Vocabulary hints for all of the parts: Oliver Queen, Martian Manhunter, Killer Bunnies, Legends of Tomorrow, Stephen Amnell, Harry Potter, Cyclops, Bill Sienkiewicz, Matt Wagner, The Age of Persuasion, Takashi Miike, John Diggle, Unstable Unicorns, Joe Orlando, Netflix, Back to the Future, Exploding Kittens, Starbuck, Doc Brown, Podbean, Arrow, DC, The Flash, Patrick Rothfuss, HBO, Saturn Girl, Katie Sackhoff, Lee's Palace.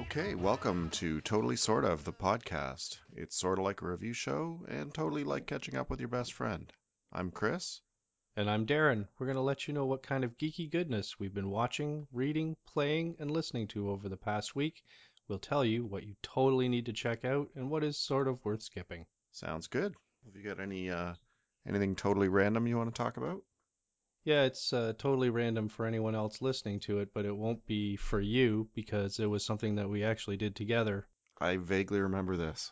Okay, welcome to Totally Sort of, the podcast. It's sort of like a review show and totally like catching up with your best friend. I'm Chris. And I'm Darren. We're going to let you know what kind of geeky goodness we've been watching, reading, playing, and listening to over the past week. We'll tell you what you totally need to check out and what is sort of worth skipping. Sounds good. Have you got anything totally random you want to talk about? Yeah, it's totally random for anyone else listening to it, but it won't be for you because it was something that we actually did together. I vaguely remember this.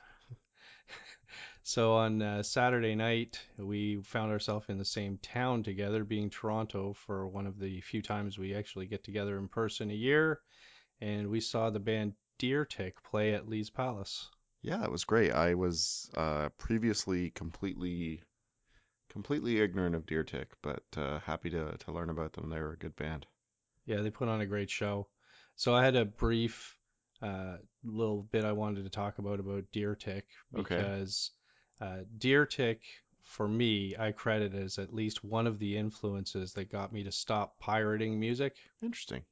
So on Saturday night, we found ourselves in the same town together, being Toronto, for one of the few times we actually get together in person a year, and we saw the band Deer Tick play at Lee's Palace. Yeah, it was great. I was previously completely ignorant of Deer Tick, but happy to learn about them. They were a good band. Yeah, they put on a great show. So I had a brief little bit I wanted to talk about Deer Tick, because Deer Tick, for me, I credit as at least one of the influences that got me to stop pirating music. Interesting.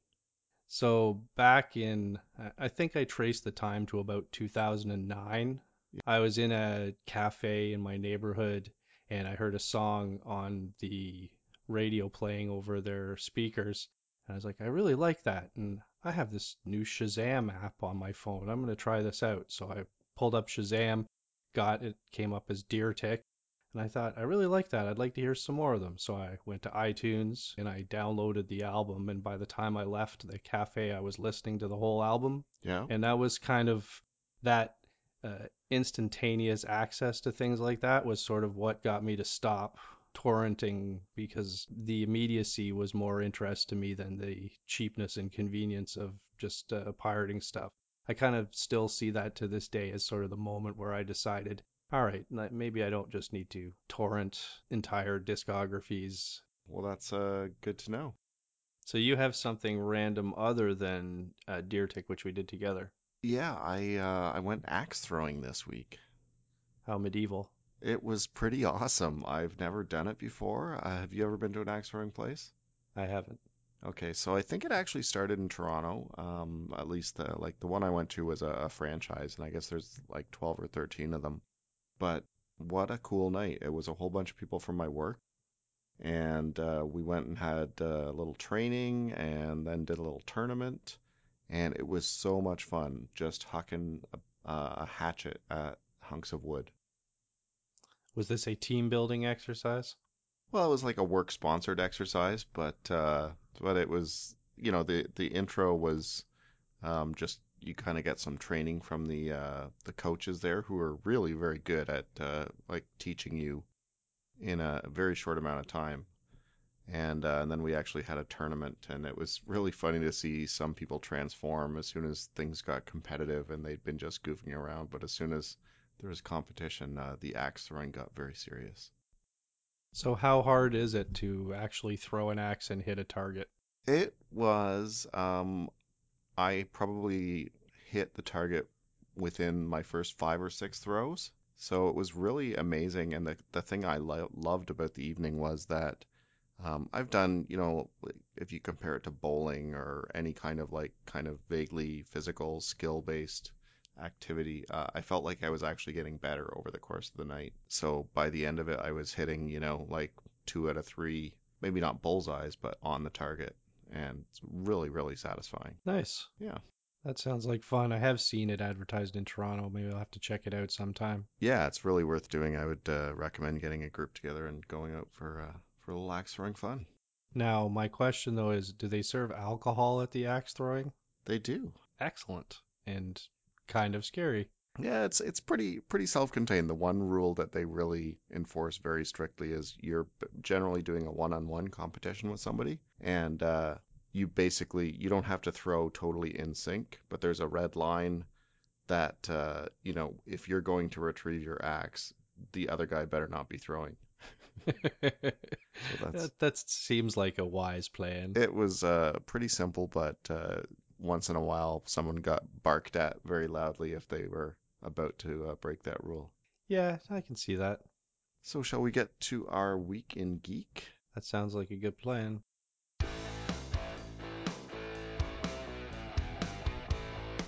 So back in, I think I traced the time to about 2009. Yeah. I was in a cafe in my neighborhood, and I heard a song on the radio playing over their speakers. And I was like, I really like that. And I have this new Shazam app on my phone. I'm going to try this out. So I pulled up Shazam, got it, came up as Deer Tick. And I thought, I really like that. I'd like to hear some more of them. So I went to iTunes and I downloaded the album. And by the time I left the cafe, I was listening to the whole album. Yeah. And that was kind of that instantaneous access to things like that was sort of what got me to stop torrenting, because the immediacy was more interest to me than the cheapness and convenience of just pirating stuff. I kind of still see that to this day as sort of the moment where I decided, all right, maybe I don't just need to torrent entire discographies. Well, that's good to know. So you have something random other than Deer Tick, which we did together. Yeah, I went axe throwing this week. How medieval. It was pretty awesome. I've never done it before. Have you ever been to an axe throwing place? I haven't. Okay, so I think it actually started in Toronto. At least the one I went to was a franchise, and I guess there's like 12 or 13 of them. But what a cool night. It was a whole bunch of people from my work, and we went and had a little training and then did a little tournament. And it was so much fun just hucking a hatchet at hunks of wood. Was this a team-building exercise? Well, it was like a work-sponsored exercise, but it was, you know, the intro was just you kind of get some training from the coaches there who are really very good at teaching you in a very short amount of time. And then we actually had a tournament, and it was really funny to see some people transform as soon as things got competitive and they'd been just goofing around. But as soon as there was competition, the axe throwing got very serious. So how hard is it to actually throw an axe and hit a target? It was, I probably hit the target within my first 5 or 6 throws. So it was really amazing. And the thing I loved about the evening was that I've done, you know, if you compare it to bowling or any kind of vaguely physical skill-based activity, I felt like I was actually getting better over the course of the night. So by the end of it, I was hitting, you know, like 2 out of 3, maybe not bullseyes, but on the target. And it's really, really satisfying. Nice. Yeah. That sounds like fun. I have seen it advertised in Toronto. Maybe I'll have to check it out sometime. Yeah, it's really worth doing. I would recommend getting a group together and going out for a little axe throwing fun. Now, my question though is, do they serve alcohol at the axe throwing? They do. Excellent. And kind of scary. Yeah, it's pretty self-contained. The one rule that they really enforce very strictly is you're generally doing a one-on-one competition with somebody, and you don't have to throw totally in sync, but there's a red line that you know, if you're going to retrieve your axe, the other guy better not be throwing. So sense. That seems like a wise plan. It was pretty simple, but once in a while someone got barked at very loudly if they were about to break that rule. Yeah, I can see that. So shall we get to our Week in Geek? That sounds like a good plan.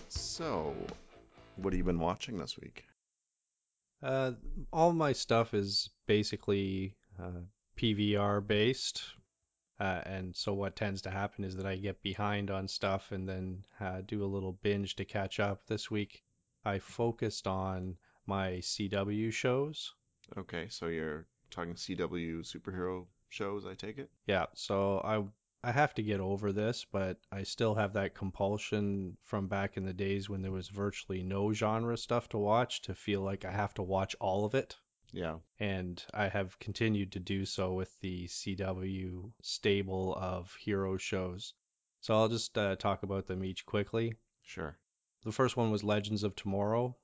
So, what have you been watching this week? All my stuff is basically PVR based, and so what tends to happen is that I get behind on stuff and then do a little binge to catch up. This week I focused on my CW shows. Okay, so you're talking CW superhero shows, I take it? Yeah, so I have to get over this, but I still have that compulsion from back in the days when there was virtually no genre stuff to watch to feel like I have to watch all of it. Yeah. And I have continued to do so with the CW stable of hero shows. So I'll just talk about them each quickly. Sure. The first one was Legends of Tomorrow.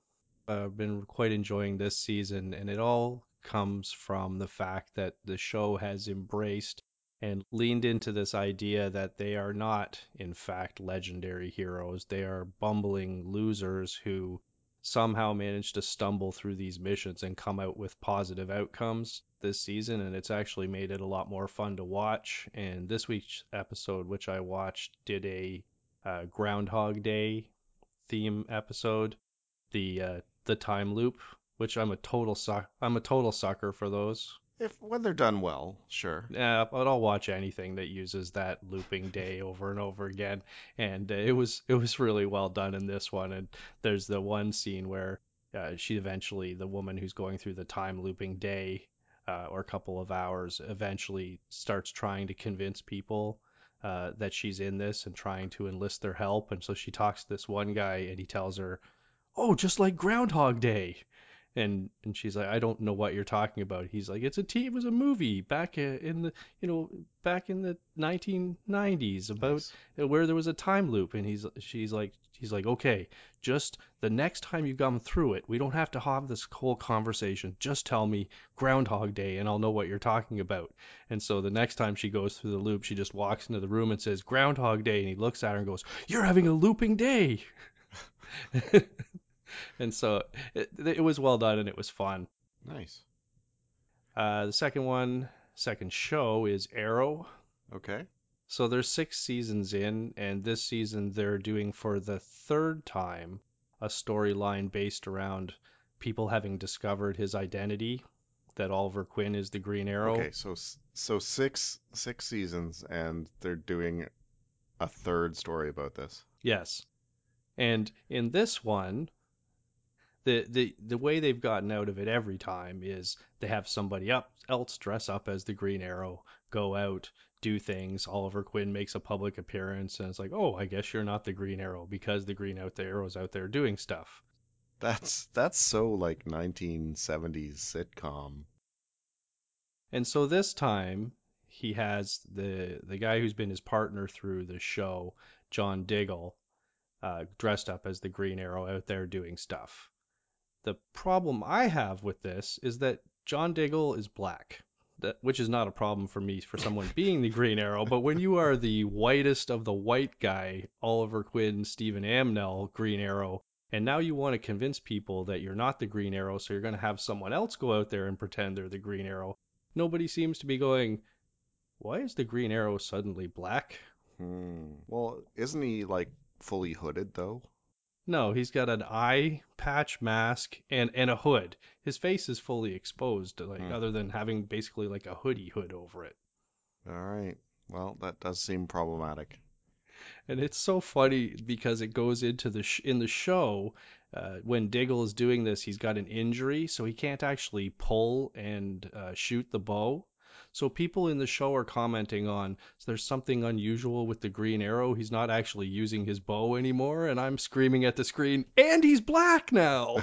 I've been quite enjoying this season, and it all comes from the fact that the show has embraced and leaned into this idea that they are not, in fact, legendary heroes. They are bumbling losers who somehow manage to stumble through these missions and come out with positive outcomes this season, and it's actually made it a lot more fun to watch. And this week's episode, which I watched, did a Groundhog Day theme episode, the time loop, which I'm a total sucker for those. When they're done well, sure. Yeah, but I'll watch anything that uses that looping day over and over again. And it was really well done in this one. And there's the one scene where the woman who's going through the time looping day or a couple of hours, eventually starts trying to convince people that she's in this and trying to enlist their help. And so she talks to this one guy and he tells her, "Oh, just like Groundhog Day." And she's like, "I don't know what you're talking about." He's like, it was a movie back in the, back in the 1990s about where there was a time loop." And she's like, "Okay, just the next time you come through it, we don't have to have this whole conversation. Just tell me Groundhog Day and I'll know what you're talking about." And so the next time she goes through the loop, she just walks into the room and says, "Groundhog Day." And he looks at her and goes, "You're having a looping day." And so it was well done and it was fun. Nice. The second show is Arrow. Okay. So there's 6 seasons in, and this season they're doing for the third time a storyline based around people having discovered his identity, that Oliver Queen is the Green Arrow. Okay, so six seasons and they're doing a third story about this. Yes. And in this one, the way they've gotten out of it every time is they have somebody else dress up as the Green Arrow, go out, do things. Oliver Queen makes a public appearance, and it's like, "Oh, I guess you're not the Green Arrow because the Green Arrow's out there doing stuff." That's so like 1970s sitcom. And so this time he has the guy who's been his partner through the show, John Diggle, dressed up as the Green Arrow out there doing stuff. The problem I have with this is that John Diggle is black, which is not a problem for me for someone being the Green Arrow, but when you are the whitest of the white guy, Oliver Queen, Stephen Amnell, Green Arrow, and now you want to convince people that you're not the Green Arrow, so you're going to have someone else go out there and pretend they're the Green Arrow. Nobody seems to be going, "Why is the Green Arrow suddenly black?" Well, isn't he like fully hooded though? No, he's got an eye patch, mask, and a hood. His face is fully exposed, other than having basically like a hood over it. All right. Well, that does seem problematic. And it's so funny because it goes into in the show, when Diggle is doing this, he's got an injury, so he can't actually pull and shoot the bow. So people in the show are commenting on, "So there's something unusual with the Green Arrow. He's not actually using his bow anymore." And I'm screaming at the screen, "And he's black now."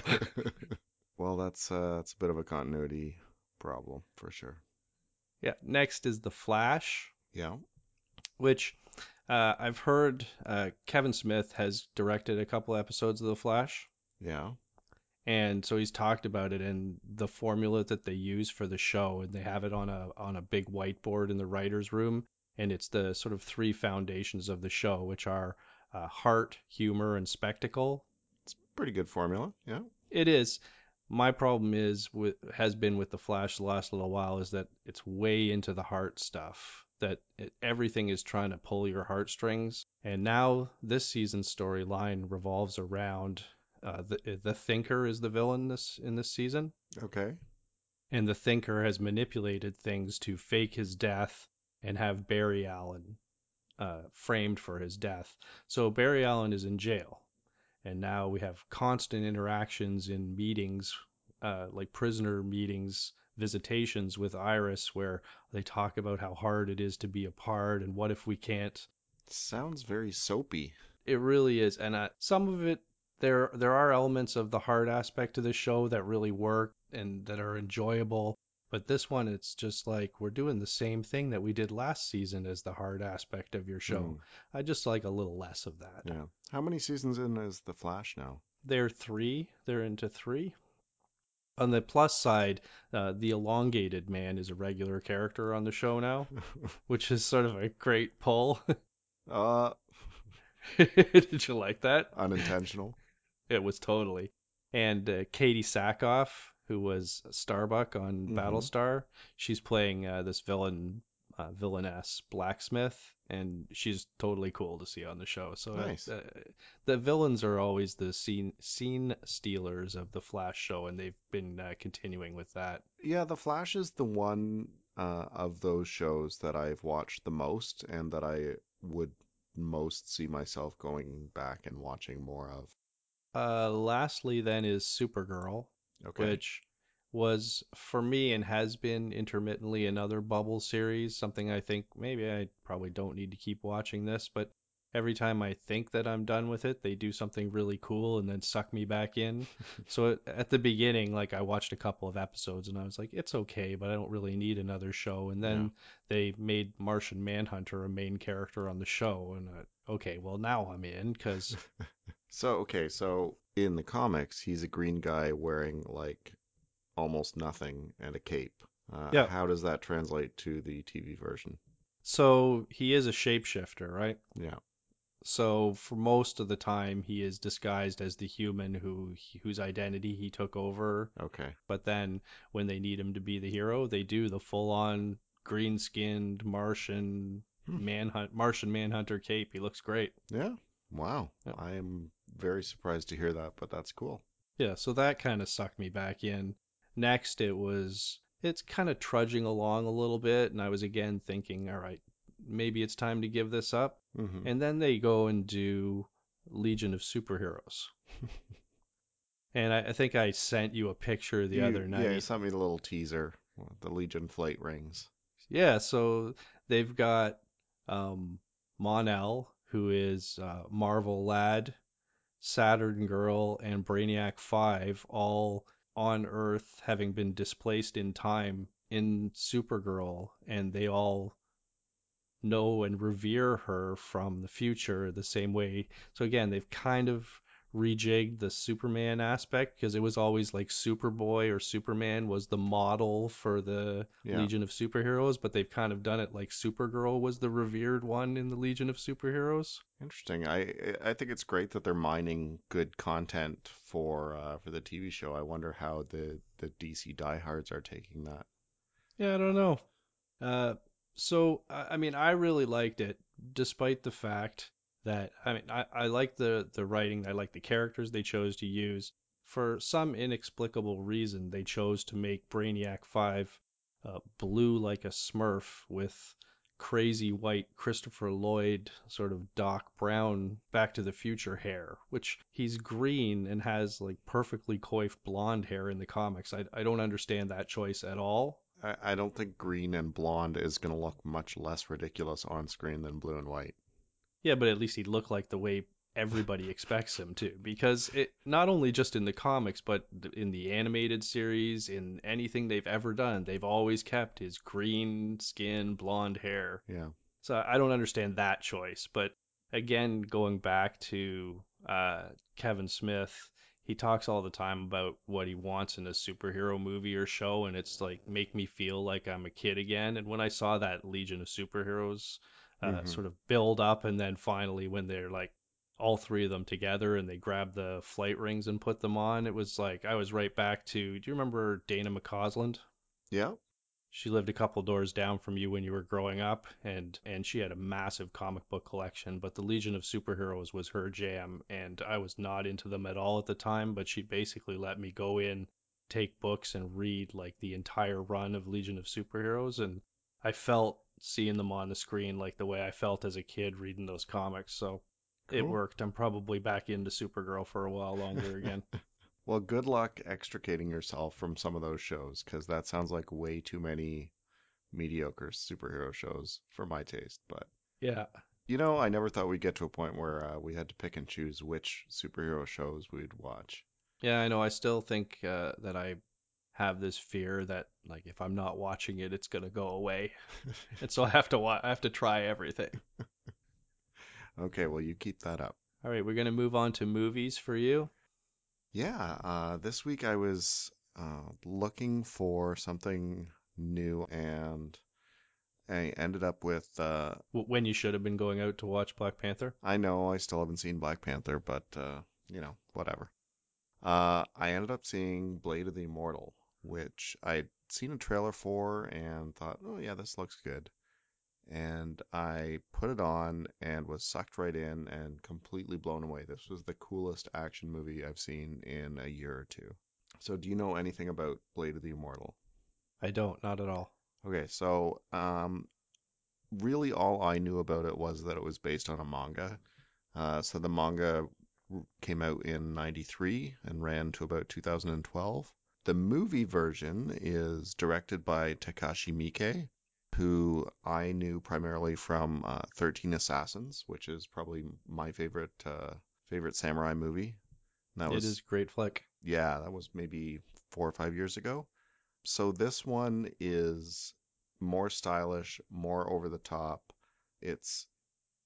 Well, that's a bit of a continuity problem for sure. Yeah. Next is The Flash. Yeah. Which I've heard Kevin Smith has directed a couple episodes of The Flash. Yeah. And so he's talked about it and the formula that they use for the show, and they have it on a big whiteboard in the writer's room. And it's the sort of three foundations of the show, which are heart, humor, and spectacle. It's a pretty good formula, yeah. It is. My problem has been with The Flash the last little while is that it's way into the heart stuff, that everything is trying to pull your heartstrings. And now this season's storyline revolves around the Thinker is the villain in this season. Okay. And the Thinker has manipulated things to fake his death and have Barry Allen framed for his death. So Barry Allen is in jail. And now we have constant interactions in meetings, like prisoner meetings, visitations with Iris, where they talk about how hard it is to be apart and what if we can't. Sounds very soapy. It really is. And some of it, there are elements of the hard aspect of the show that really work and that are enjoyable. But this one, it's just like we're doing the same thing that we did last season as the hard aspect of your show. Mm. I just like a little less of that. Yeah. How many seasons in is The Flash now? They're three. They're into three. On the plus side, the elongated man is a regular character on the show now, which is sort of a great pull. Did you like that? Unintentional. It was totally. And Katie Sackhoff, who was Starbuck on Battlestar. She's playing this villainess blacksmith, and she's totally cool to see on the show. So nice. The villains are always the scene stealers of the Flash show, and they've been continuing with that. Yeah, the Flash is the one of those shows that I've watched the most and that I would most see myself going back and watching more of. Lastly, then, is Supergirl. Okay. Which was, for me, and has been intermittently, another bubble series, something I think maybe I probably don't need to keep watching this, but every time I think that I'm done with it, they do something really cool and then suck me back in. So at the beginning, like, I watched a couple of episodes and I was like, it's okay, but I don't really need another show. And then they made Martian Manhunter a main character on the show, and okay, well, now I'm in, because... So in the comics, he's a green guy wearing, like, almost nothing and a cape. Yeah. How does that translate to the TV version? So he is a shapeshifter, right? Yeah. So for most of the time, he is disguised as the human whose identity he took over. Okay. But then when they need him to be the hero, they do the full-on green-skinned Martian Martian Manhunter cape. He looks great. Yeah. Wow. Yeah. I am very surprised to hear that, but that's cool. Yeah, so that kind of sucked me back in. Next, it's kind of trudging along a little bit, and I was again thinking, all right, maybe it's time to give this up. Mm-hmm. And then they go and do Legion of Superheroes. And I think I sent you a picture the other night. Yeah, you sent me the little teaser, the Legion flight rings. Yeah, so they've got Mon-El, who is Marvel Lad, Saturn Girl, and Brainiac 5, all on Earth, having been displaced in time in Supergirl, and they all know and revere her from the future the same way. So again, they've kind of rejigged the Superman aspect, because it was always like Superboy or Superman was the model for the Legion of Superheroes, but they've kind of done it like Supergirl was the revered one in the Legion of Superheroes. Interesting. I think it's great that they're mining good content for the TV show. I wonder how the DC diehards are taking that. Yeah, I don't know. So I mean, I really liked it, despite the fact that, I mean, I like the writing, I like the characters they chose to use. For some inexplicable reason, they chose to make Brainiac 5 blue like a Smurf, with crazy white Christopher Lloyd sort of Doc Brown Back to the Future hair, which he's green and has like perfectly coiffed blonde hair in the comics. I don't understand that choice at all. I don't think green and blonde is going to look much less ridiculous on screen than blue and white. Yeah, but at least he'd look like the way everybody expects him to, because it not only just in the comics, but in the animated series, in anything they've ever done, they've always kept his green skin, blonde hair. Yeah. So I don't understand that choice. But again, going back to Kevin Smith, he talks all the time about what he wants in a superhero movie or show, and it's like, make me feel like I'm a kid again. And when I saw that Legion of Superheroes sort of build up, and then finally when they're like all three of them together and they grab the flight rings and put them on, it was like, I was right back to, do you remember Dana McCausland? Yeah. She lived a couple doors down from you when you were growing up, and she had a massive comic book collection, but the Legion of Superheroes was her jam, and I was not into them at all at the time, but she basically let me go in, take books, and read like the entire run of Legion of Superheroes, and I felt seeing them on the screen like the way I felt as a kid reading those comics, so cool. It worked. I'm probably back into Supergirl for a while longer again. Well, good luck extricating yourself from some of those shows, because that sounds like way too many mediocre superhero shows for my taste. But yeah, you know, I never thought we'd get to a point where we had to pick and choose which superhero shows we'd watch. Yeah, I know. I still think that I have this fear that, like, if I'm not watching it, it's gonna go away, and so I have to try everything. Okay, well, you keep that up. All right, we're gonna move on to movies for you. Yeah, this week I was looking for something new, and I ended up with... when you should have been going out to watch Black Panther? I know, I still haven't seen Black Panther, but, you know, whatever. I ended up seeing Blade of the Immortal, which I'd seen a trailer for and thought, oh yeah, this looks good. And I put it on and was sucked right in and completely blown away. This was the coolest action movie I've seen in a year or two. So do you know anything about Blade of the Immortal? I don't, not at all. Okay, so really all I knew about it was that it was based on a manga. So the manga came out in 93 and ran to about 2012. The movie version is directed by Takashi Miike, who I knew primarily from 13 Assassins, which is probably my favorite samurai movie. And that is a great flick. Yeah, that was maybe 4 or 5 years ago. So this one is more stylish, more over the top. It's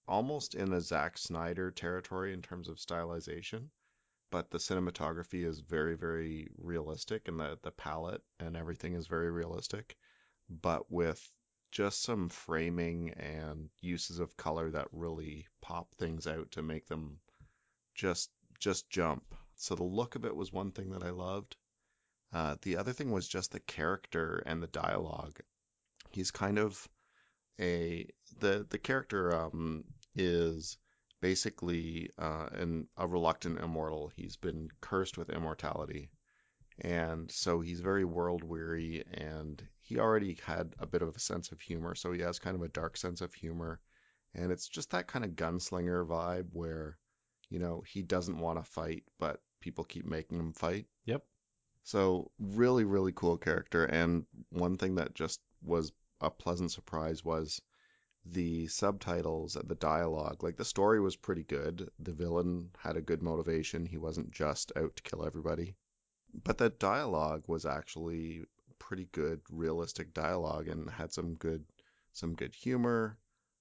almost in a Zack Snyder territory in terms of stylization, but the cinematography is very, very realistic, and the palette and everything is very realistic, but with just some framing and uses of color that really pop things out to make them just jump. So the look of it was one thing that I loved. The other thing was just the character and the dialogue. He's kind of the character is basically a reluctant immortal. He's been cursed with immortality. And so he's very world-weary, and he already had a bit of a sense of humor, so he has kind of a dark sense of humor. And it's just that kind of gunslinger vibe where, you know, he doesn't want to fight, but people keep making him fight. Yep. So really, really cool character. And one thing that just was a pleasant surprise was the subtitles and the dialogue. Like, the story was pretty good. The villain had a good motivation. He wasn't just out to kill everybody. But the dialogue was actually pretty good, realistic dialogue, and had some good humor.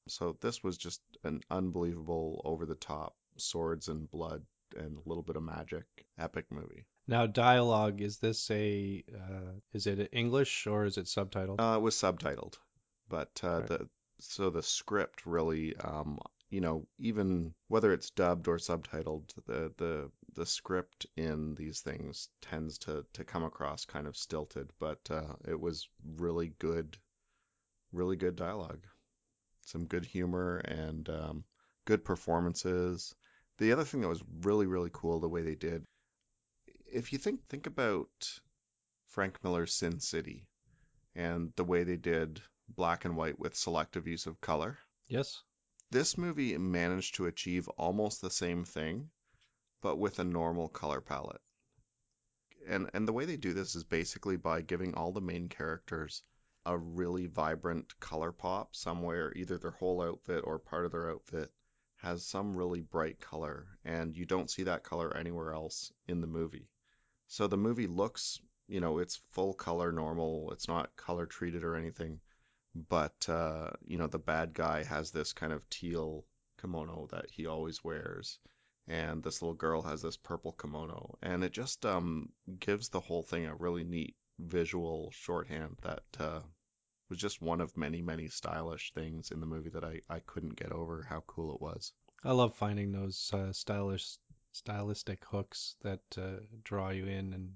So this was just an unbelievable, over-the-top, swords and blood and a little bit of magic, epic movie. Now, dialogue, is this is it English or is it subtitled? It was subtitled, but right. So the script really, you know, even whether it's dubbed or subtitled, the script in these things tends to come across kind of stilted, but it was really good dialogue. Some good humor and good performances. The other thing that was really, really cool, the way they did, if you think about Frank Miller's Sin City and the way they did black and white with selective use of color. Yes. This movie managed to achieve almost the same thing, but with a normal color palette. And the way they do this is basically by giving all the main characters a really vibrant color pop somewhere. Either their whole outfit or part of their outfit has some really bright color, and you don't see that color anywhere else in the movie. So the movie looks, you know, it's full color normal. It's not color treated or anything. But, you know, the bad guy has this kind of teal kimono that he always wears. and this little girl has this purple kimono, and it just gives the whole thing a really neat visual shorthand that was just one of many, many stylish things in the movie that I couldn't get over how cool it was. I love finding those stylistic hooks that draw you in and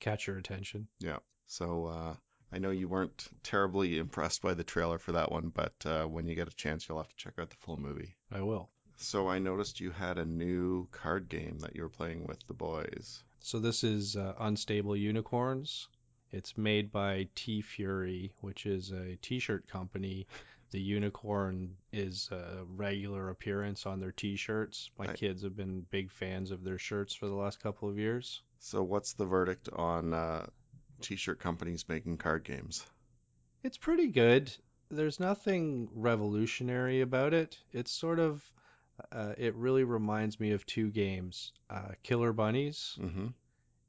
catch your attention. Yeah. So I know you weren't terribly impressed by the trailer for that one, but when you get a chance, you'll have to check out the full movie. I will. So I noticed you had a new card game that you were playing with the boys. So this is Unstable Unicorns. It's made by T-Fury, which is a t-shirt company. The unicorn is a regular appearance on their t-shirts. My kids have been big fans of their shirts for the last couple of years. So what's the verdict on t-shirt companies making card games? It's pretty good. There's nothing revolutionary about it. It's sort of, it really reminds me of two games, Killer Bunnies. Mm-hmm.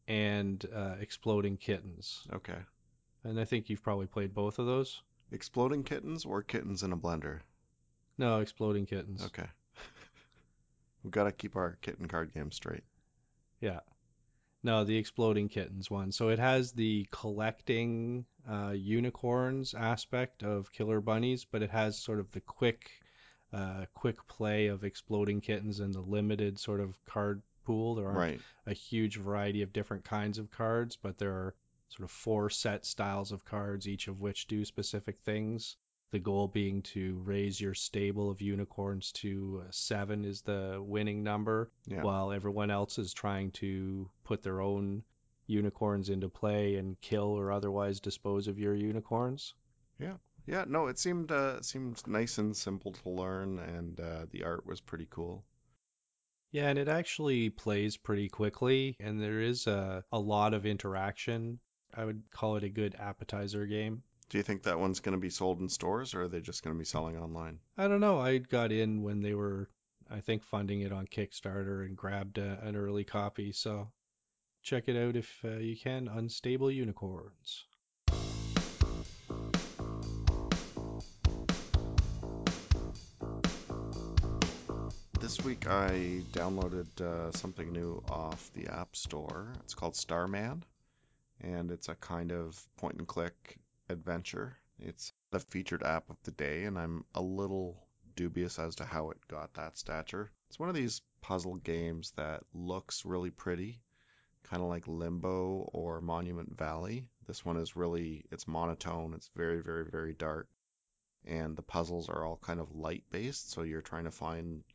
And Exploding Kittens. Okay. And I think you've probably played both of those. Exploding Kittens or Kittens in a Blender? No, Exploding Kittens. Okay. We've got to keep our kitten card game straight. Yeah. No, the Exploding Kittens one. So it has the collecting unicorns aspect of Killer Bunnies, but it has sort of the quick play of Exploding Kittens and the limited sort of card pool. There are a huge variety of different kinds of cards, but there are sort of four set styles of cards, each of which do specific things. The goal being to raise your stable of unicorns to 7 is the winning number, while everyone else is trying to put their own unicorns into play and kill or otherwise dispose of your unicorns. Yeah. Yeah, no, it seemed nice and simple to learn, and the art was pretty cool. Yeah, and it actually plays pretty quickly, and there is a lot of interaction. I would call it a good appetizer game. Do you think that one's going to be sold in stores, or are they just going to be selling online? I don't know. I got in when they were, I think, funding it on Kickstarter and grabbed an early copy, so check it out if you can. Unstable Unicorns. This week I downloaded something new off the App Store. It's called Starman, and it's a kind of point-and-click adventure. It's the featured app of the day, and I'm a little dubious as to how it got that stature. It's one of these puzzle games that looks really pretty, kind of like Limbo or Monument Valley. This one is really, it's monotone, it's very, very, very dark. And the puzzles are all kind of light-based, so you're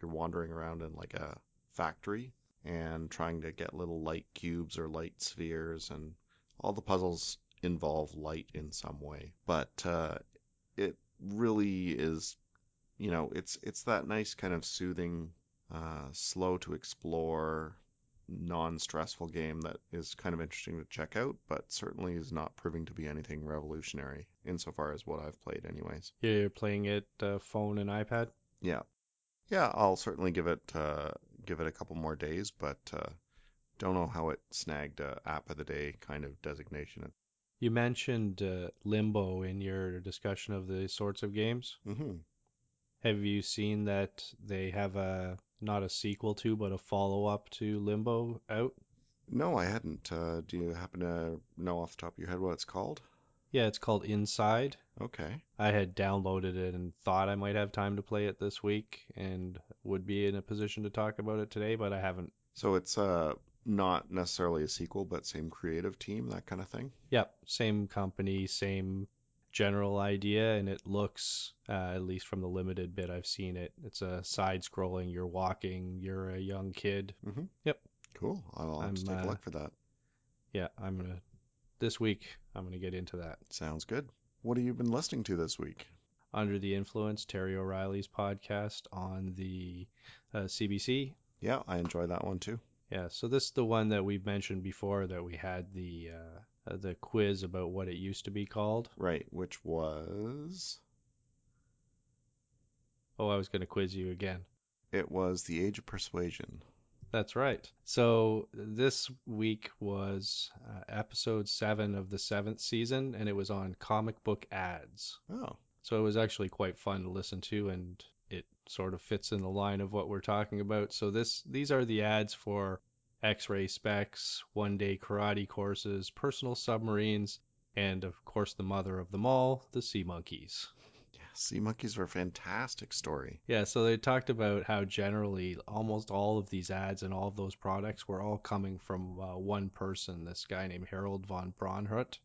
wandering around in like a factory and trying to get little light cubes or light spheres, and all the puzzles involve light in some way. But it really is, you know, it's that nice kind of soothing, slow-to-explore, non-stressful game that is kind of interesting to check out, but certainly is not proving to be anything revolutionary insofar as what I've played anyways. Yeah, you're playing it phone and iPad? Yeah, I'll certainly give it a couple more days, but don't know how it snagged app of the day kind of designation. You mentioned Limbo in your discussion of the sorts of games. Mm-hmm. Have you seen that they have not a sequel to, but a follow-up to Limbo out? No, I hadn't. Do you happen to know off the top of your head what it's called? Yeah, it's called Inside. Okay. I had downloaded it and thought I might have time to play it this week and would be in a position to talk about it today, but I haven't. So it's not necessarily a sequel, but same creative team, that kind of thing? Yep, same company, same general idea, and it looks, at least from the limited bit I've seen it's a side-scrolling, you're walking, you're a young kid. Mm-hmm. Yep. Cool. I'll have to take a look for that. Yeah, this week, I'm gonna get into that. Sounds good. What have you been listening to this week? Under the Influence, Terry O'Reilly's podcast on the CBC. Yeah, I enjoy that one too. Yeah, so this is the one that we've mentioned before that we had the quiz about what it used to be called. Right, which was... Oh, I was going to quiz you again. It was The Age of Persuasion. That's right. So this week was episode 7 of the 7th season, and it was on comic book ads. Oh. So it was actually quite fun to listen to, and it sort of fits in the line of what we're talking about. So these are the ads for X-ray specs, one-day karate courses, personal submarines, and of course the mother of them all, the Sea Monkeys. Yeah, Sea Monkeys were a fantastic story. Yeah, so they talked about how generally almost all of these ads and all of those products were all coming from one person, this guy named Harold von Braunhut,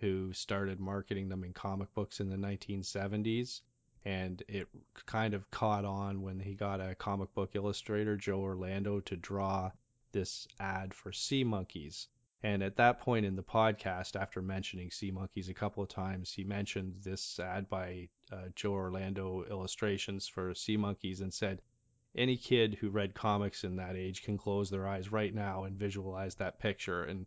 who started marketing them in comic books in the 1970s. And it kind of caught on when he got a comic book illustrator, Joe Orlando, to draw this ad for Sea Monkeys. And at that point in the podcast, after mentioning Sea Monkeys a couple of times, he mentioned this ad by Joe Orlando illustrations for Sea Monkeys and said, any kid who read comics in that age can close their eyes right now and visualize that picture. And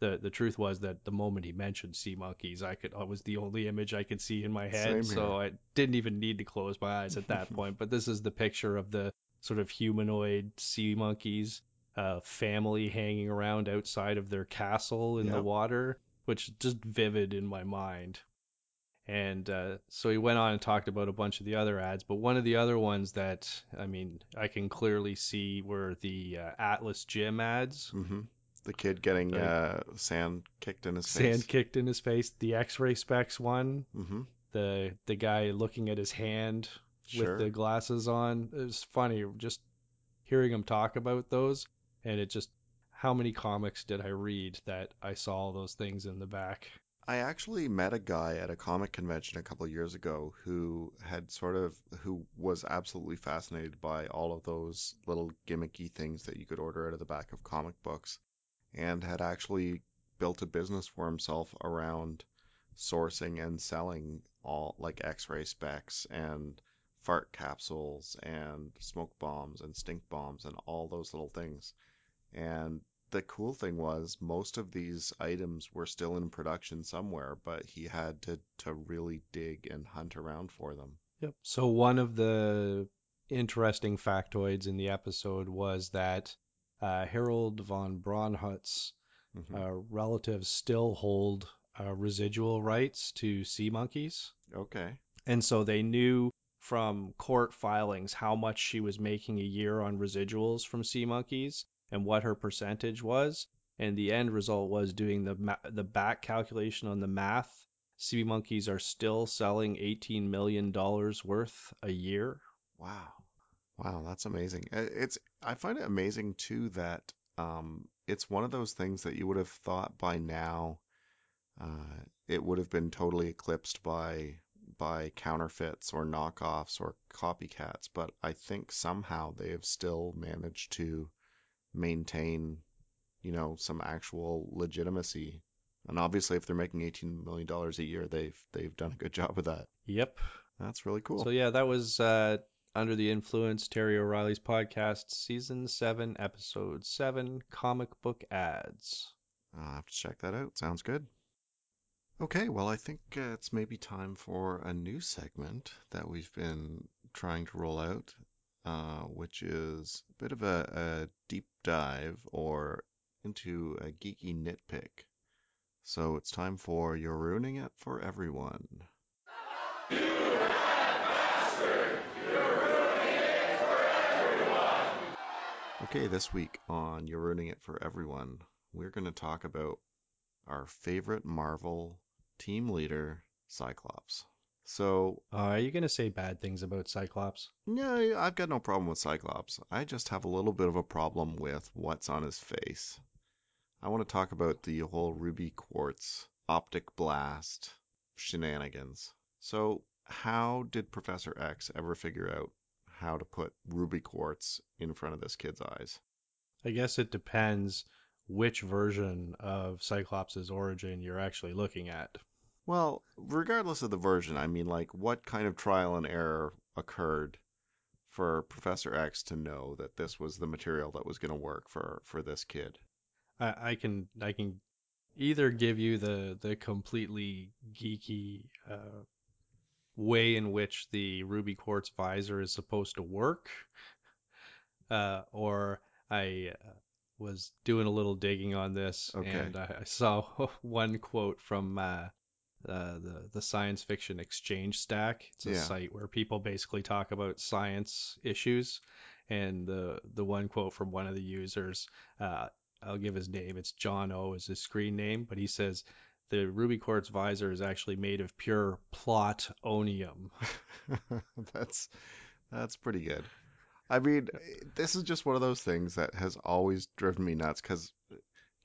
the truth was that the moment he mentioned Sea Monkeys, it was the only image I could see in my head. So I didn't even need to close my eyes at that point. But this is the picture of the sort of humanoid sea monkeys. Family hanging around outside of their castle in the water, which is just vivid in my mind. And so he went on and talked about a bunch of the other ads, but one of the other ones that, I mean, I can clearly see were the Atlas Gym ads. Mm-hmm. The kid getting sand kicked in his face. Sand kicked in his face. The X-ray specs one. Mm-hmm. The guy looking at his hand with the glasses on. It was funny just hearing him talk about those. And it just, how many comics did I read that I saw those things in the back? I actually met a guy at a comic convention a couple of years ago who was absolutely fascinated by all of those little gimmicky things that you could order out of the back of comic books, and had actually built a business for himself around sourcing and selling all like X-ray specs and fart capsules and smoke bombs and stink bombs and all those little things. And the cool thing was most of these items were still in production somewhere, but he had to really dig and hunt around for them. Yep. So one of the interesting factoids in the episode was that Harold von Braunhut's relatives still hold residual rights to Sea Monkeys. Okay. And so they knew from court filings how much she was making a year on residuals from Sea Monkeys and what her percentage was, and the end result was doing the back calculation on the math. Sea Monkeys are still selling $18 million worth a year. Wow, that's amazing. I find it amazing too that it's one of those things that you would have thought by now it would have been totally eclipsed by counterfeits or knockoffs or copycats, but I think somehow they have still managed to maintain, some actual legitimacy. And obviously if they're making $18 million a year, they've done a good job with that. Yep. That's really cool. So yeah, that was Under the Influence, Terry O'Reilly's podcast, Season 7, Episode 7, Comic Book Ads. I'll have to check that out. Sounds good. Okay, well, I think it's maybe time for a new segment that we've been trying to roll out, which is a bit of a deep dive or into a geeky nitpick. So it's time for You're Ruining It for Everyone. You bastard! You're ruining it for everyone! Okay, this week on You're Ruining It for Everyone, we're going to talk about our favorite Marvel team leader, Cyclops. So are you going to say bad things about Cyclops? No, I've got no problem with Cyclops. I just have a little bit of a problem with what's on his face. I want to talk about the whole Ruby Quartz, optic blast shenanigans. So how did Professor X ever figure out how to put Ruby Quartz in front of this kid's eyes? I guess it depends which version of Cyclops' origin you're actually looking at. Well, regardless of the version, I mean, like, what kind of trial and error occurred for Professor X to know that this was the material that was going to work for this kid? I can either give you the completely geeky way in which the Ruby Quartz visor is supposed to work, or I was doing a little digging on this, and I saw one quote from the science fiction exchange stack. It's a site where people basically talk about science issues. And the one quote from one of the users, I'll give his name. It's John O is his screen name, but he says the Ruby Quartz visor is actually made of pure plotonium. That's pretty good. I mean, this is just one of those things that has always driven me nuts because,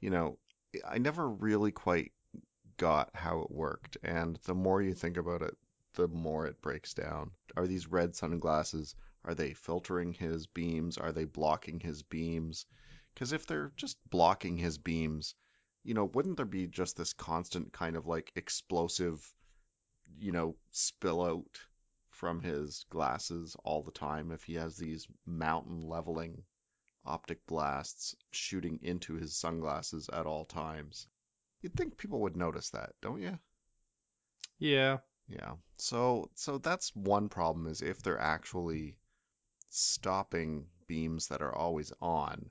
you know, I never really quite got how it worked. And the more you think about it, the more it breaks down. Are these red sunglasses? Are they filtering his beams? Are they blocking his beams? Because if they're just blocking his beams, you know, wouldn't there be just this constant kind of like explosive, you know, spill out from his glasses all the time if he has these mountain leveling optic blasts shooting into his sunglasses at all times? You'd think people would notice that, don't you? Yeah. Yeah. So that's one problem, is if they're actually stopping beams that are always on.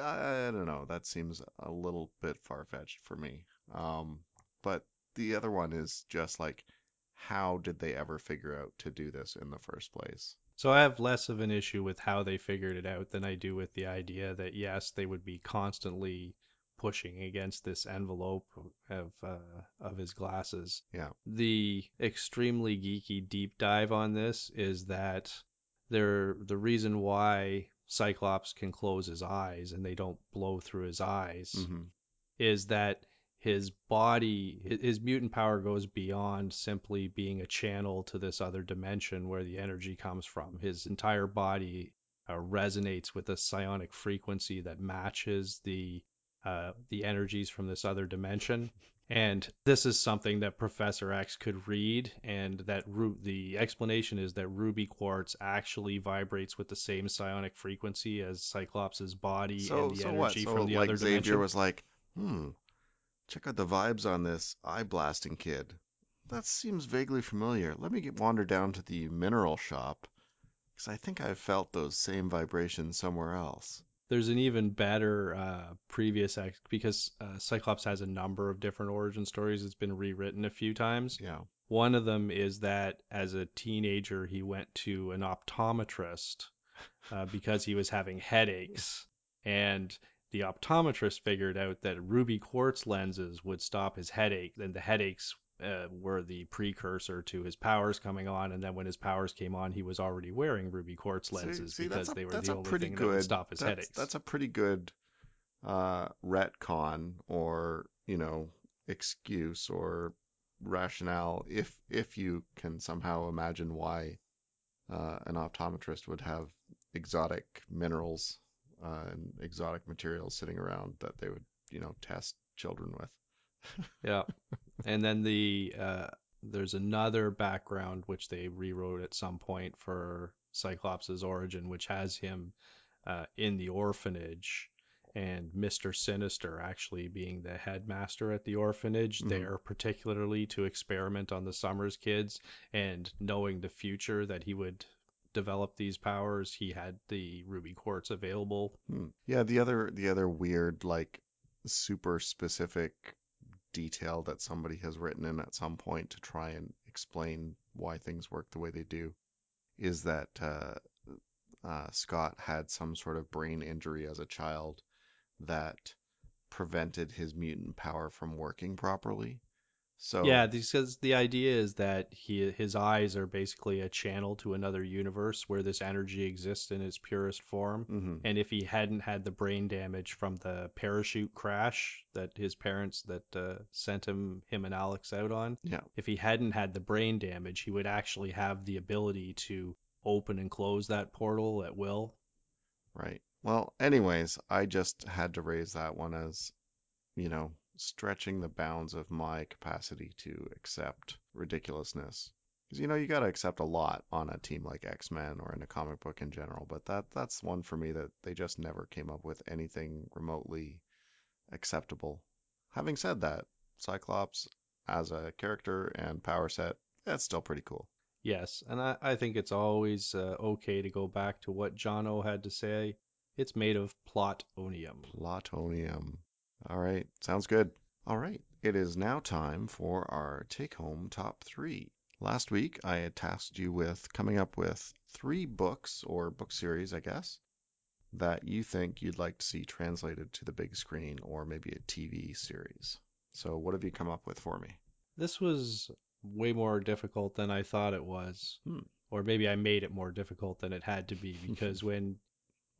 I don't know. That seems a little bit far-fetched for me. But the other one is just like, how did they ever figure out to do this in the first place? So I have less of an issue with how they figured it out than I do with the idea that, yes, they would be constantly pushing against this envelope of his glasses. Yeah. The extremely geeky deep dive on this is that the reason why Cyclops can close his eyes and they don't blow through his eyes is that his body, his mutant power goes beyond simply being a channel to this other dimension where the energy comes from. His entire body resonates with a psionic frequency that matches the energies from this other dimension. And this is something that Professor X could read, and that the explanation is that Ruby Quartz actually vibrates with the same psionic frequency as Cyclops' body and the energy from the other Xavier dimension. Xavier was like, check out the vibes on this eye-blasting kid. That seems vaguely familiar. Let me wander down to the mineral shop, because I think I've felt those same vibrations somewhere else. There's an even better because Cyclops has a number of different origin stories. It's been rewritten a few times. Yeah. One of them is that as a teenager, he went to an optometrist because he was having headaches. And the optometrist figured out that Ruby Quartz lenses would stop his headache. And the headaches were the precursor to his powers coming on. And then when his powers came on, he was already wearing Ruby Quartz lenses because they were the only thing that would stop his headaches. That's a pretty good retcon or, you know, excuse or rationale if you can somehow imagine why an optometrist would have exotic minerals and exotic materials sitting around that they would, you know, test children with. Yeah. And then there's another background which they rewrote at some point for Cyclops' origin, which has him in the orphanage, and Mr. Sinister actually being the headmaster at the orphanage there, particularly to experiment on the Summers kids, and knowing the future that he would develop these powers, he had the Ruby Quartz available. Yeah, the other weird, like, super specific detail that somebody has written in at some point to try and explain why things work the way they do is that Scott had some sort of brain injury as a child that prevented his mutant power from working properly. So yeah, because the idea is that his eyes are basically a channel to another universe where this energy exists in its purest form. And if he hadn't had the brain damage from the parachute crash that his parents that sent him and Alex out on, if he hadn't had the brain damage, he would actually have the ability to open and close that portal at will. Right. Well, anyways, I just had to raise that one as, you know, stretching the bounds of my capacity to accept ridiculousness, because, you know, you got to accept a lot on a team like X-Men or in a comic book in general, but that's one for me that they just never came up with anything remotely acceptable. Having said that, Cyclops as a character and power set, that's still pretty cool. Yes, and I think it's always okay to go back to what John O had to say. It's made of plotonium. All right. Sounds good. All right. It is now time for our take-home top three. Last week, I had tasked you with coming up with three books, or book series, I guess, that you think you'd like to see translated to the big screen or maybe a TV series. So what have you come up with for me? This was way more difficult than I thought it was. Or maybe I made it more difficult than it had to be, because when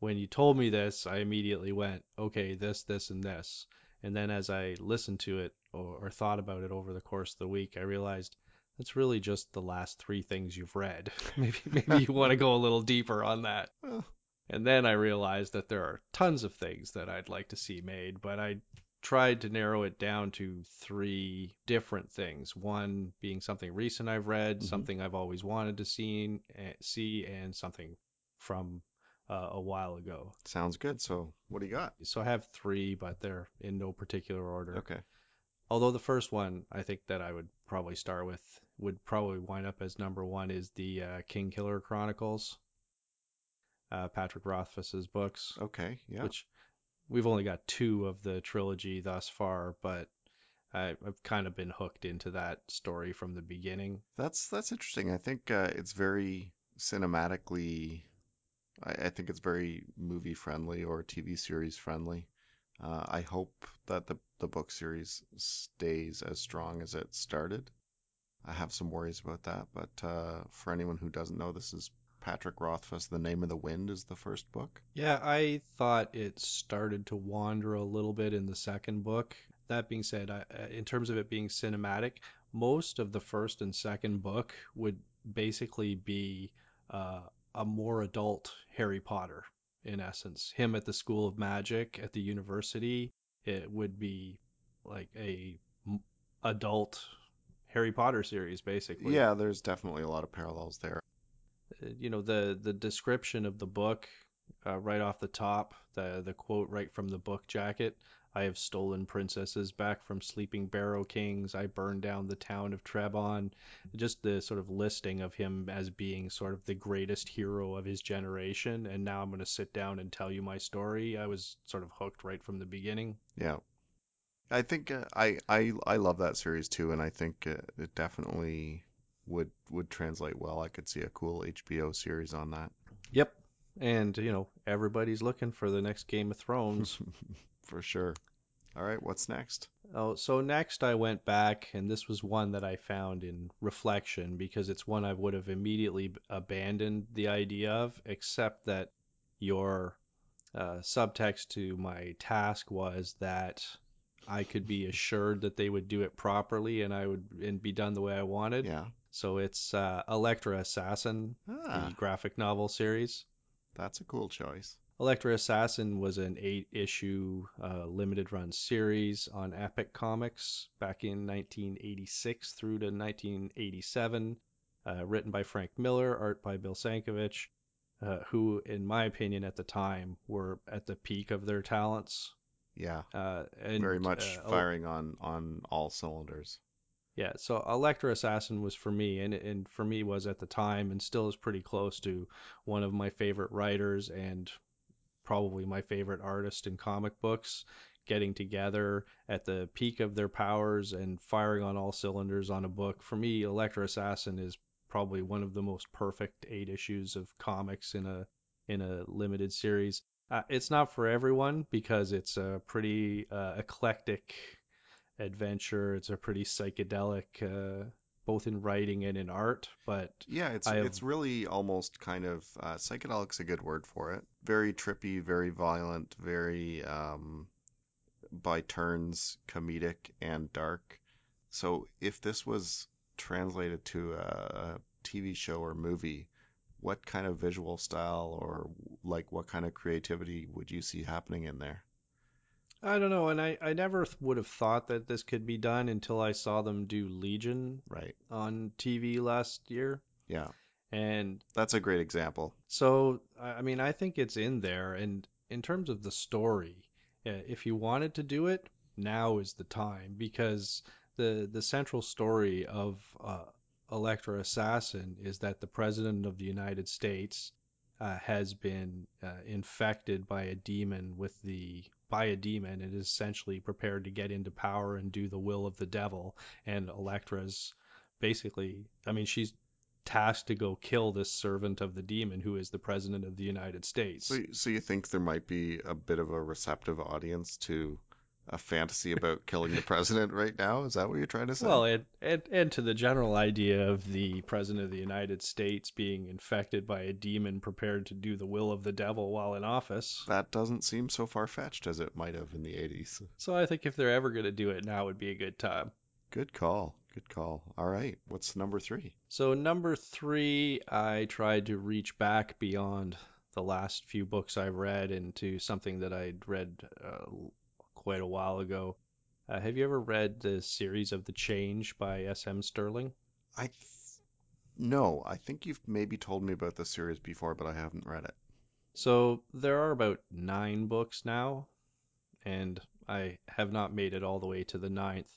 you told me this, I immediately went, okay, this, and this. And then as I listened to it or thought about it over the course of the week, I realized it's really just the last three things you've read. Maybe you want to go a little deeper on that. Well, and then I realized that there are tons of things that I'd like to see made, but I tried to narrow it down to three different things. One being something recent I've read, something I've always wanted to see, and something from a while ago. Sounds good. So what do you got? So I have three, but they're in no particular order. Okay. Although the first one I think that I would probably start with would probably wind up as number one is the King Killer Chronicles, Patrick Rothfuss's books. Okay, yeah. Which we've only got two of the trilogy thus far, but I've kind of been hooked into that story from the beginning. That's interesting. I think it's very cinematically. I think it's very movie friendly or TV series friendly. I hope that the book series stays as strong as it started. I have some worries about that, but for anyone who doesn't know, this is Patrick Rothfuss. The Name of the Wind is the first book. Yeah, I thought it started to wander a little bit in the second book. That being said, in terms of it being cinematic, most of the first and second book would basically be a more adult Harry Potter, in essence. Him at the School of Magic at the university, it would be like a adult Harry Potter series, basically. Yeah, there's definitely a lot of parallels there. You know, the description of the book right off the top, the quote right from the book jacket, "I have stolen princesses back from sleeping barrow kings. I burned down the town of Trebon." Just the sort of listing of him as being sort of the greatest hero of his generation. And now I'm going to sit down and tell you my story. I was sort of hooked right from the beginning. Yeah. I think I love that series too. And I think it definitely would translate well. I could see a cool HBO series on that. Yep. And, you know, everybody's looking for the next Game of Thrones. For sure. All right, what's next? Oh, so next I went back, and this was one that I found in reflection, because it's one I would have immediately abandoned the idea of, except that your subtext to my task was that I could be assured that they would do it properly, and I would be done the way I wanted. Yeah. So it's Elektra Assassin, the graphic novel series. That's a cool choice. Elektra Assassin was an 8-issue limited-run series on Epic Comics back in 1986 through to 1987, written by Frank Miller, art by Bill Sienkiewicz, who, in my opinion at the time, were at the peak of their talents. Yeah, and very much firing on all cylinders. Yeah, so Elektra Assassin was for me, and for me was at the time, and still is pretty close to one of my favorite writers and probably my favorite artist in comic books, getting together at the peak of their powers and firing on all cylinders on a book. For me, Elektra Assassin is probably one of the most perfect 8 issues of comics in a limited series. It's not for everyone because it's a pretty eclectic adventure. It's a pretty psychedelic, both in writing and in art, but yeah, it's really almost kind of psychedelic's a good word for it. Very trippy, very violent, very by turns comedic and dark. So if this was translated to a TV show or movie, what kind of visual style or like what kind of creativity would you see happening in there? I don't know, and I never would have thought that this could be done until I saw them do Legion on TV last year. Yeah, and that's a great example. So, I mean, I think it's in there, and in terms of the story, if you wanted to do it, now is the time, because the central story of Elektra Assassin is that the President of the United States has been infected by a demon and is essentially prepared to get into power and do the will of the devil. And Elektra's basically, I mean, she's tasked to go kill this servant of the demon who is the president of the United States. So you think there might be a bit of a receptive audience to a fantasy about killing the president right now? Is that what you're trying to say? Well, and to the general idea of the president of the United States being infected by a demon prepared to do the will of the devil while in office. That doesn't seem so far-fetched as it might have in the 80s. So I think if they're ever going to do it, now would be a good time. Good call. Good call. All right. What's number three? So number three, I tried to reach back beyond the last few books I've read into something that I'd read quite a while ago. Have you ever read the series of The Change by S.M. Sterling? No, I think you've maybe told me about this series before, but I haven't read it. So there are about 9 books now, and I have not made it all the way to the 9th.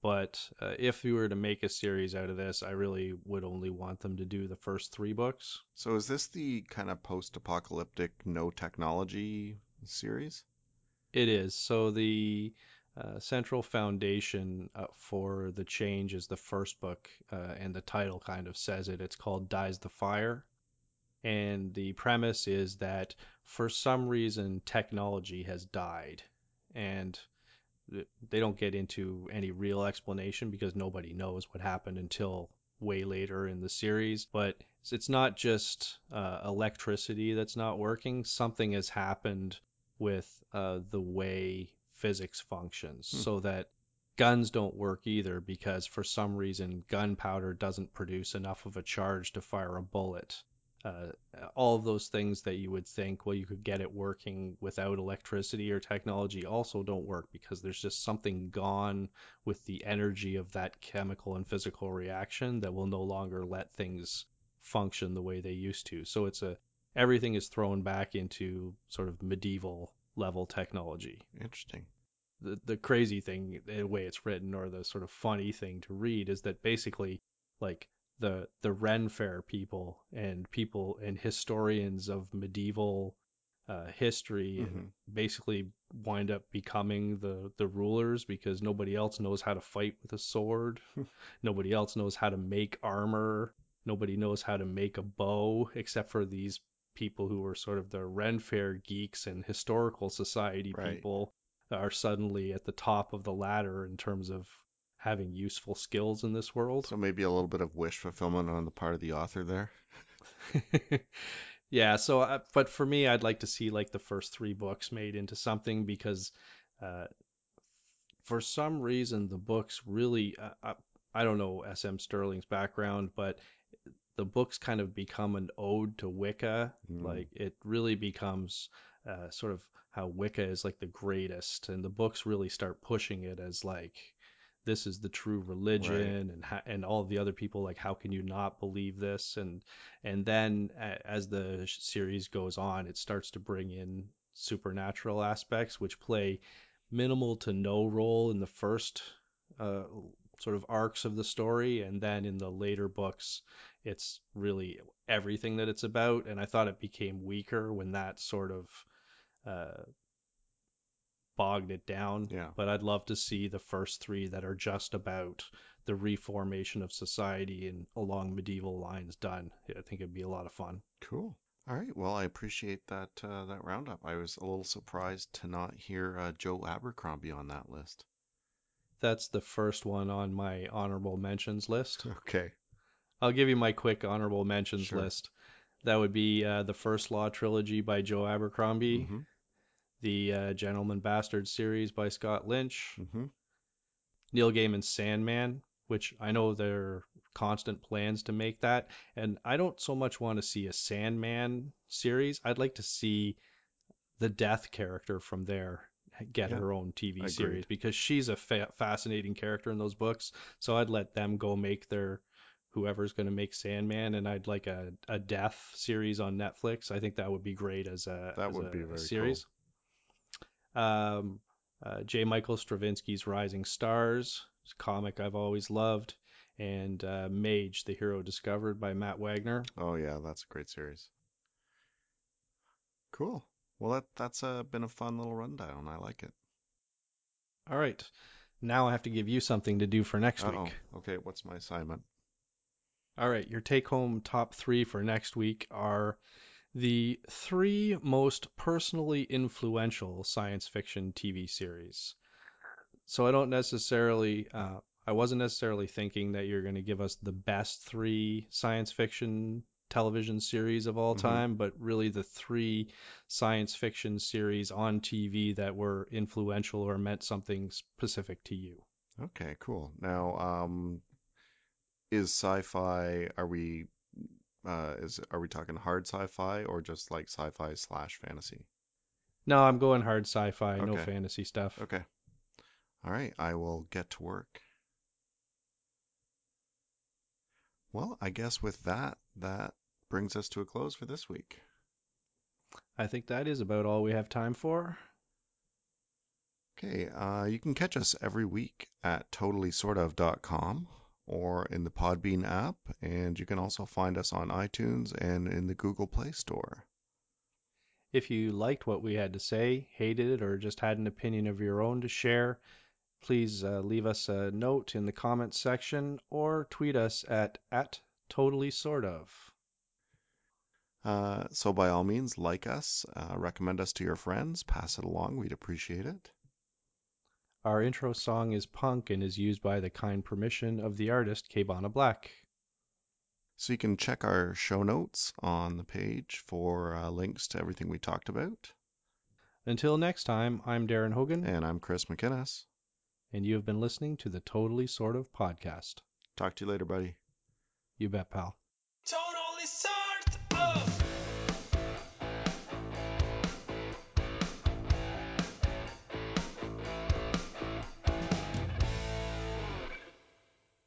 But if you were to make a series out of this, I really would only want them to do the first 3 books. So is this the kind of post-apocalyptic, no technology series? It is. So the central foundation for The Change is the first book, and the title kind of says it. It's called Dies the Fire. And the premise is that for some reason technology has died. And they don't get into any real explanation because nobody knows what happened until way later in the series. But it's not just electricity that's not working. Something has happened with the way physics functions, so that guns don't work either, because for some reason gunpowder doesn't produce enough of a charge to fire a bullet. All of those things that you would think, well, you could get it working without electricity or technology, also don't work because there's just something gone with the energy of that chemical and physical reaction that will no longer let things function the way they used to. So it's everything is thrown back into sort of medieval level technology. Interesting. The crazy thing, the way it's written, or the sort of funny thing to read, is that basically, like, the Ren Faire people and historians of medieval history basically wind up becoming the rulers, because nobody else knows how to fight with a sword. Nobody else knows how to make armor. Nobody knows how to make a bow, except for these people who were sort of the Ren Faire geeks and historical society people are suddenly at the top of the ladder in terms of having useful skills in this world. So maybe a little bit of wish fulfillment on the part of the author there. Yeah. So, but for me, I'd like to see like the first 3 books made into something, because for some reason the books really, I don't know S.M. Sterling's background, but the books kind of become an ode to Wicca. Like, it really becomes sort of how Wicca is like the greatest, and the books really start pushing it as like, this is the true religion, and all the other people, like, how can you not believe this? And then as the series goes on, it starts to bring in supernatural aspects, which play minimal to no role in the first sort of arcs of the story, and then in the later books it's really everything that it's about. And I thought it became weaker when that sort of bogged it down. But I'd love to see the first 3 that are just about the reformation of society and along medieval lines done. I think it'd be a lot of fun. Cool. All right. Well, I appreciate that that roundup. I was a little surprised to not hear Joe Abercrombie on that list. That's the first one on my honorable mentions list. Okay. I'll give you my quick honorable mentions list. That would be the First Law trilogy by Joe Abercrombie, the Gentleman Bastard series by Scott Lynch, Neil Gaiman's Sandman, which I know there are constant plans to make that. And I don't so much want to see a Sandman series. I'd like to see the Death character from there get her own TV series, because she's a fascinating character in those books. So I'd let them go make their, whoever's going to make Sandman, and I'd like a Death series on Netflix. I think that would be great as a series. Cool. J. Michael Straczynski's Rising Stars, comic I've always loved, and Mage, The Hero Discovered by Matt Wagner. Oh yeah, that's a great series. Cool. Well, that's been a fun little rundown. I like it. All right. Now I have to give you something to do for next week. Okay, what's my assignment? All right, your take-home top three for next week are the three most personally influential science fiction TV series. So I wasn't necessarily thinking that you're going to give us the best three science fiction television series of all time, but really the three science fiction series on TV that were influential or meant something specific to you. Okay, cool. Now, is sci-fi, are we talking hard sci-fi or just like sci-fi / fantasy? No, I'm going hard sci-fi, no fantasy stuff. Okay. All right, I will get to work. Well, I guess with that brings us to a close for this week. I think that is about all we have time for. Okay, you can catch us every week at totallysortof.com or in the Podbean app, and you can also find us on iTunes and in the Google Play Store. If you liked what we had to say, hated it, or just had an opinion of your own to share, please leave us a note in the comments section or tweet us at totallysortof. So by all means, like us, recommend us to your friends, pass it along. We'd appreciate it. Our intro song is Punk and is used by the kind permission of the artist Kayvana Black. So you can check our show notes on the page for links to everything we talked about. Until next time, I'm Darren Hogan. And I'm Chris McInnes. And you have been listening to the Totally Sort of Podcast. Talk to you later, buddy. You bet, pal.